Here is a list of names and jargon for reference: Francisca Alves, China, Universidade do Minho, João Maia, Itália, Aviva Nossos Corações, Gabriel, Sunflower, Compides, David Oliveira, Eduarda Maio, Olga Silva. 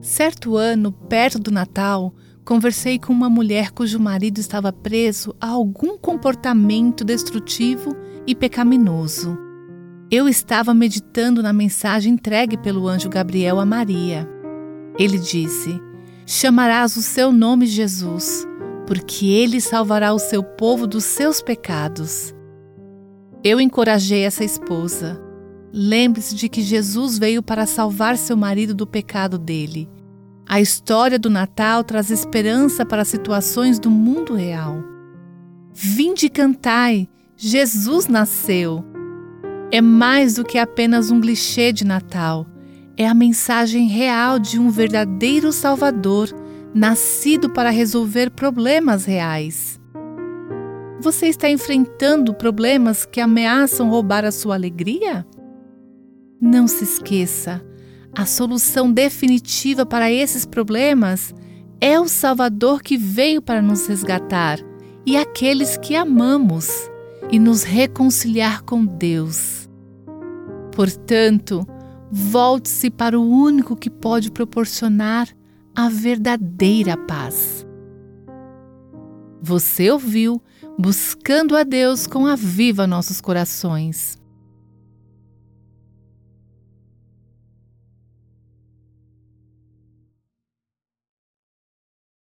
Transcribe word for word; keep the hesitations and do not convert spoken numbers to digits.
Certo ano, perto do Natal, conversei com uma mulher cujo marido estava preso a algum comportamento destrutivo e pecaminoso. Eu estava meditando na mensagem entregue pelo anjo Gabriel a Maria. Ele disse: "Chamarás o seu nome Jesus, porque ele salvará o seu povo dos seus pecados." Eu encorajei essa esposa. Lembre-se de que Jesus veio para salvar seu marido do pecado dele. A história do Natal traz esperança para situações do mundo real. Vinde e cantai, Jesus nasceu. É mais do que apenas um clichê de Natal. É a mensagem real de um verdadeiro Salvador, nascido para resolver problemas reais. Você está enfrentando problemas que ameaçam roubar a sua alegria? Não se esqueça. A solução definitiva para esses problemas é o Salvador que veio para nos resgatar e aqueles que amamos e nos reconciliar com Deus. Portanto, volte-se para o único que pode proporcionar a verdadeira paz. Você ouviu Buscando a Deus com Aviva Nossos Corações.